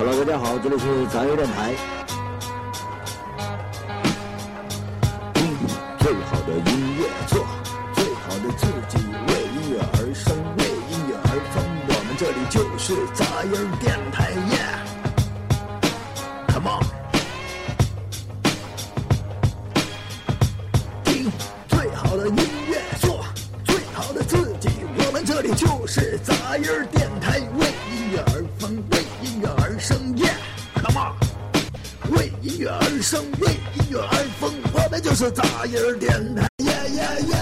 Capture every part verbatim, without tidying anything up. Hello， 大家好，这里是杂音电台，最好的音乐做，最好的自己，为音乐而生，为音乐而疯。我们这里就是杂音电台 ，Yeah，Come on， 听最好的音乐做，最好的自己。我们这里就是杂音电台，为音乐而疯，为音乐而。 生夜，干嘛？为音乐而生，为音乐而疯，我们就是杂音电台，耶耶耶！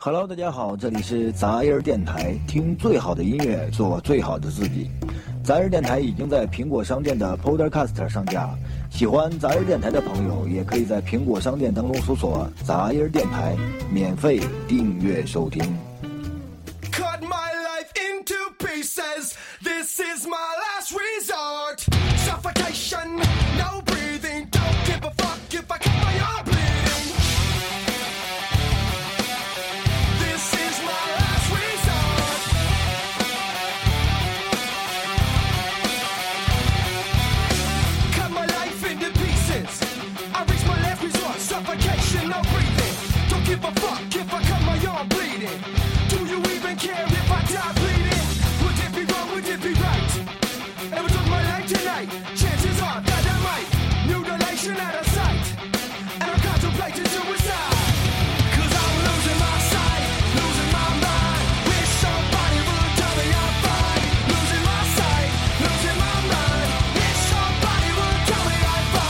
Hello， 大家好，这里是杂音电台，听最好的音乐，做最好的自己。杂音电台已经在苹果商店的 Podcast 上架，喜欢杂音电台的朋友也可以在苹果商店当中搜索杂音电台，免费订阅收听。Cut my life into pieces, this is my last resort. Suffocation, no breathing, don't give a fuck if I cut my arm bleeding.Suffocation, no breathing. Don't give a fuck if I cut my arm bleeding. Do you even care if I die bleeding? Would it be wrong? Would it be right? If I took my life tonight, chances are that I might. Mutilation out of sight, and I'm contemplating suicide. Cause I'm losing my sight, losing my mind. Wish somebody would tell me I'm fine. Losing my sight, losing my mind. Wish somebody would tell me I'm fine.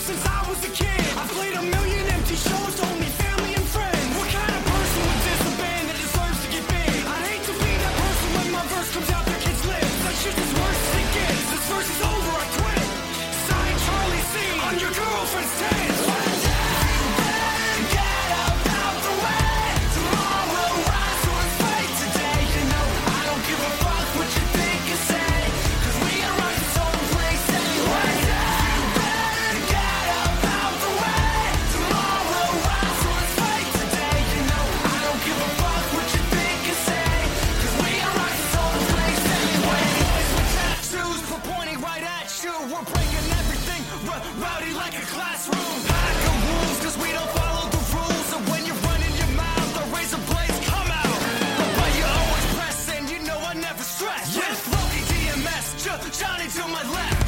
since I was a kid. I've played a million empty shows, only family and friends. What kind of person was this, a band that deserves to get big? I'd hate to be that person when my verse comes out their kids' lips. That shit is worse as it gets. This verse is over, I quit. Signed Charlie C. on your girlfriend's tits. Johnny to my left.